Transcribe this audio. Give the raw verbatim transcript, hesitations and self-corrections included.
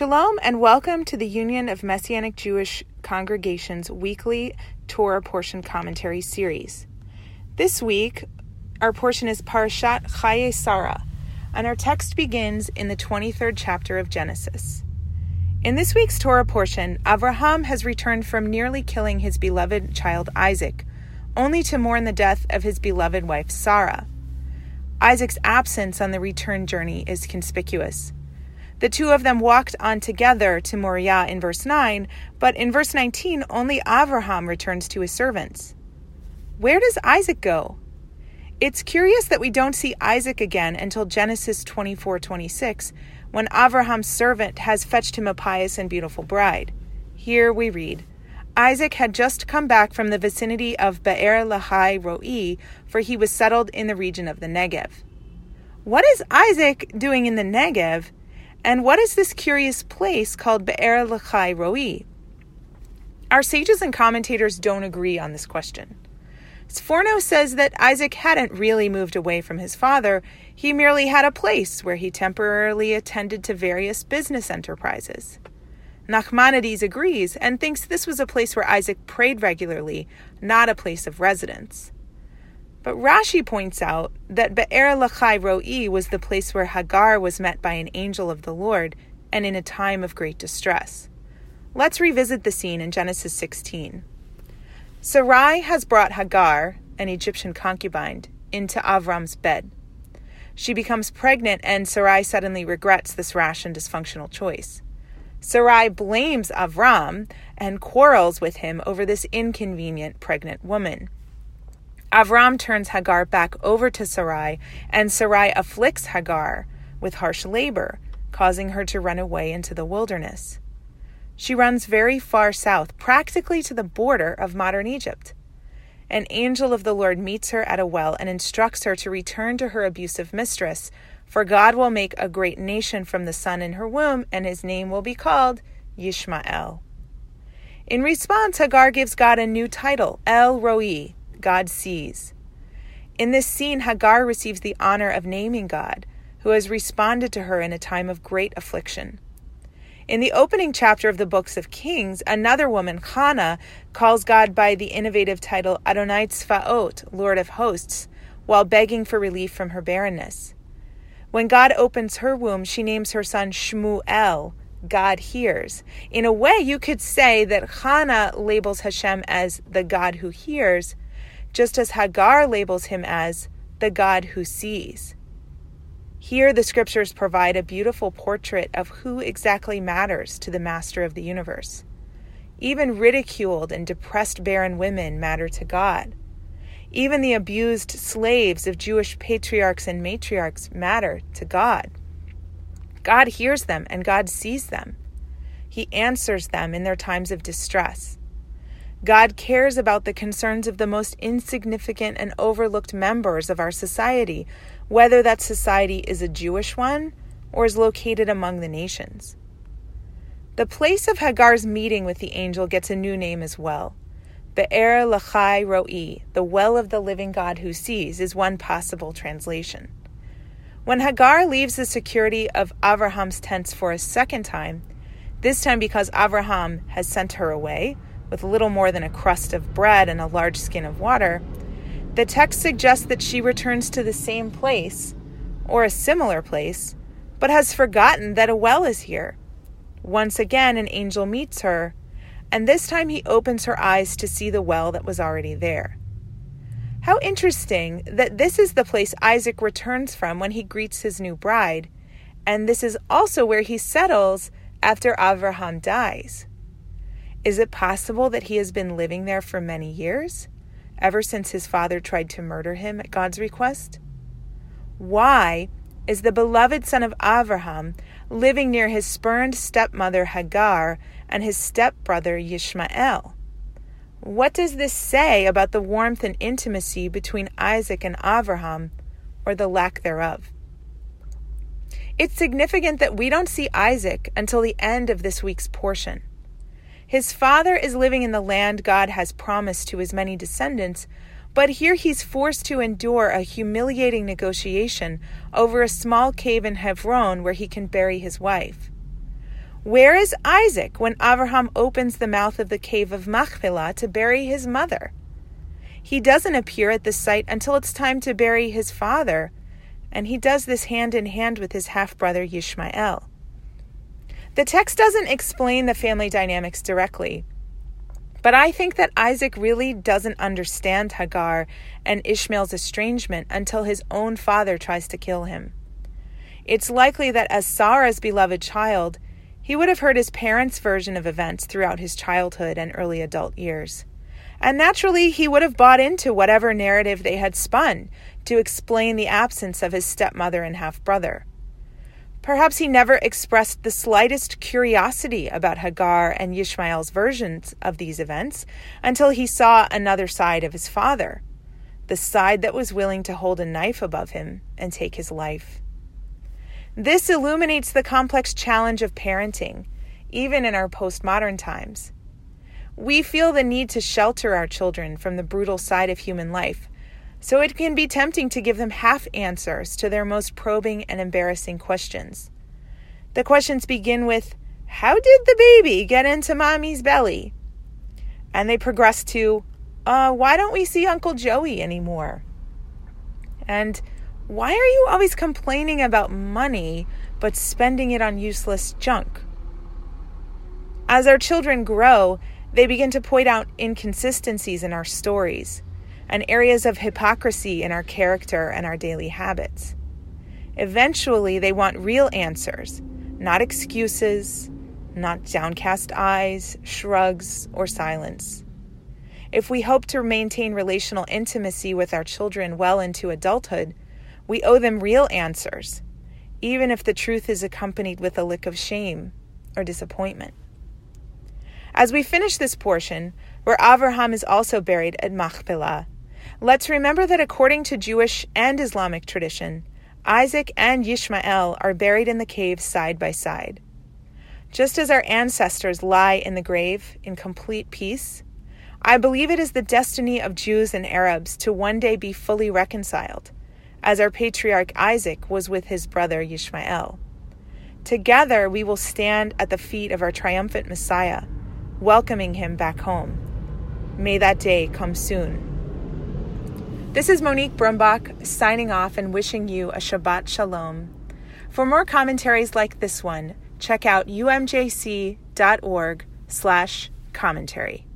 Shalom and welcome to the Union of Messianic Jewish Congregations weekly Torah portion commentary series. This week, our portion is Parashat Chaye Sarah, and our text begins in the twenty-third chapter of Genesis. In this week's Torah portion, Abraham has returned from nearly killing his beloved child Isaac, only to mourn the death of his beloved wife Sarah. Isaac's absence on the return journey is conspicuous. The two of them walked on together to Moriah in verse nine, but in verse nineteen, only Abraham returns to his servants. Where does Isaac go? It's curious that we don't see Isaac again until Genesis twenty-four twenty-six, when Abraham's servant has fetched him a pious and beautiful bride. Here we read, Isaac had just come back from the vicinity of Be'er Lahai Roi, for he was settled in the region of the Negev. What is Isaac doing in the Negev? And what is this curious place called Be'er Lahai Roi? Our sages and commentators don't agree on this question. Sforno says that Isaac hadn't really moved away from his father, he merely had a place where he temporarily attended to various business enterprises. Nachmanides agrees and thinks this was a place where Isaac prayed regularly, not a place of residence. But Rashi points out that Be'er Lahai Roi was the place where Hagar was met by an angel of the Lord and in a time of great distress. Let's revisit the scene in Genesis sixteen. Sarai has brought Hagar, an Egyptian concubine, into Avram's bed. She becomes pregnant and Sarai suddenly regrets this rash and dysfunctional choice. Sarai blames Avram and quarrels with him over this inconvenient pregnant woman. Avram turns Hagar back over to Sarai, and Sarai afflicts Hagar with harsh labor, causing her to run away into the wilderness. She runs very far south, practically to the border of modern Egypt. An angel of the Lord meets her at a well and instructs her to return to her abusive mistress, for God will make a great nation from the son in her womb, and his name will be called Ishmael. In response, Hagar gives God a new title, El-Roi, God sees. In this scene, Hagar receives the honor of naming God, who has responded to her in a time of great affliction. In the opening chapter of the books of Kings, another woman, Hannah, calls God by the innovative title Adonai Tzfaot, Lord of Hosts, while begging for relief from her barrenness. When God opens her womb, she names her son Shmuel, God hears. In a way, you could say that Hannah labels Hashem as the God who hears, just as Hagar labels him as the God who sees. Here, the scriptures provide a beautiful portrait of who exactly matters to the master of the universe. Even ridiculed and depressed barren women matter to God. Even the abused slaves of Jewish patriarchs and matriarchs matter to God. God hears them and God sees them. He answers them in their times of distress. God cares about the concerns of the most insignificant and overlooked members of our society, whether that society is a Jewish one or is located among the nations. The place of Hagar's meeting with the angel gets a new name as well. Be'er Lahai Roi, the well of the living God who sees, is one possible translation. When Hagar leaves the security of Abraham's tents for a second time, this time because Abraham has sent her away, with little more than a crust of bread and a large skin of water, the text suggests that she returns to the same place, or a similar place, but has forgotten that a well is here. Once again, an angel meets her, and this time he opens her eyes to see the well that was already there. How interesting that this is the place Isaac returns from when he greets his new bride, and this is also where he settles after Abraham dies. Is it possible that he has been living there for many years, ever since his father tried to murder him at God's request? Why is the beloved son of Abraham living near his spurned stepmother Hagar and his stepbrother Ishmael? What does this say about the warmth and intimacy between Isaac and Abraham, or the lack thereof? It's significant that we don't see Isaac until the end of this week's portion. His father is living in the land God has promised to his many descendants, but here he's forced to endure a humiliating negotiation over a small cave in Hebron where he can bury his wife. Where is Isaac when Abraham opens the mouth of the cave of Machpelah to bury his mother? He doesn't appear at the site until it's time to bury his father, and he does this hand in hand with his half-brother Ishmael. The text doesn't explain the family dynamics directly, but I think that Isaac really doesn't understand Hagar and Ishmael's estrangement until his own father tries to kill him. It's likely that as Sarah's beloved child, he would have heard his parents' version of events throughout his childhood and early adult years. And naturally, he would have bought into whatever narrative they had spun to explain the absence of his stepmother and half-brother. Perhaps he never expressed the slightest curiosity about Hagar and Ishmael's versions of these events until he saw another side of his father, the side that was willing to hold a knife above him and take his life. This illuminates the complex challenge of parenting, even in our postmodern times. We feel the need to shelter our children from the brutal side of human life, so it can be tempting to give them half answers to their most probing and embarrassing questions. The questions begin with, "How did the baby get into mommy's belly?" And they progress to, uh, "Why don't we see Uncle Joey anymore?" And, "Why are you always complaining about money but spending it on useless junk?" As our children grow, they begin to point out inconsistencies in our stories and areas of hypocrisy in our character and our daily habits. Eventually, they want real answers, not excuses, not downcast eyes, shrugs, or silence. If we hope to maintain relational intimacy with our children well into adulthood, we owe them real answers, even if the truth is accompanied with a lick of shame or disappointment. As we finish this portion, where Abraham is also buried at Machpelah, let's remember that according to Jewish and Islamic tradition, Isaac and Ishmael are buried in the cave side by side. Just as our ancestors lie in the grave in complete peace, I believe it is the destiny of Jews and Arabs to one day be fully reconciled, as our patriarch Isaac was with his brother Ishmael. Together we will stand at the feet of our triumphant Messiah, welcoming him back home. May that day come soon. This is Monique Brumbach signing off and wishing you a Shabbat Shalom. For more commentaries like this one, check out umjc.org slash commentary.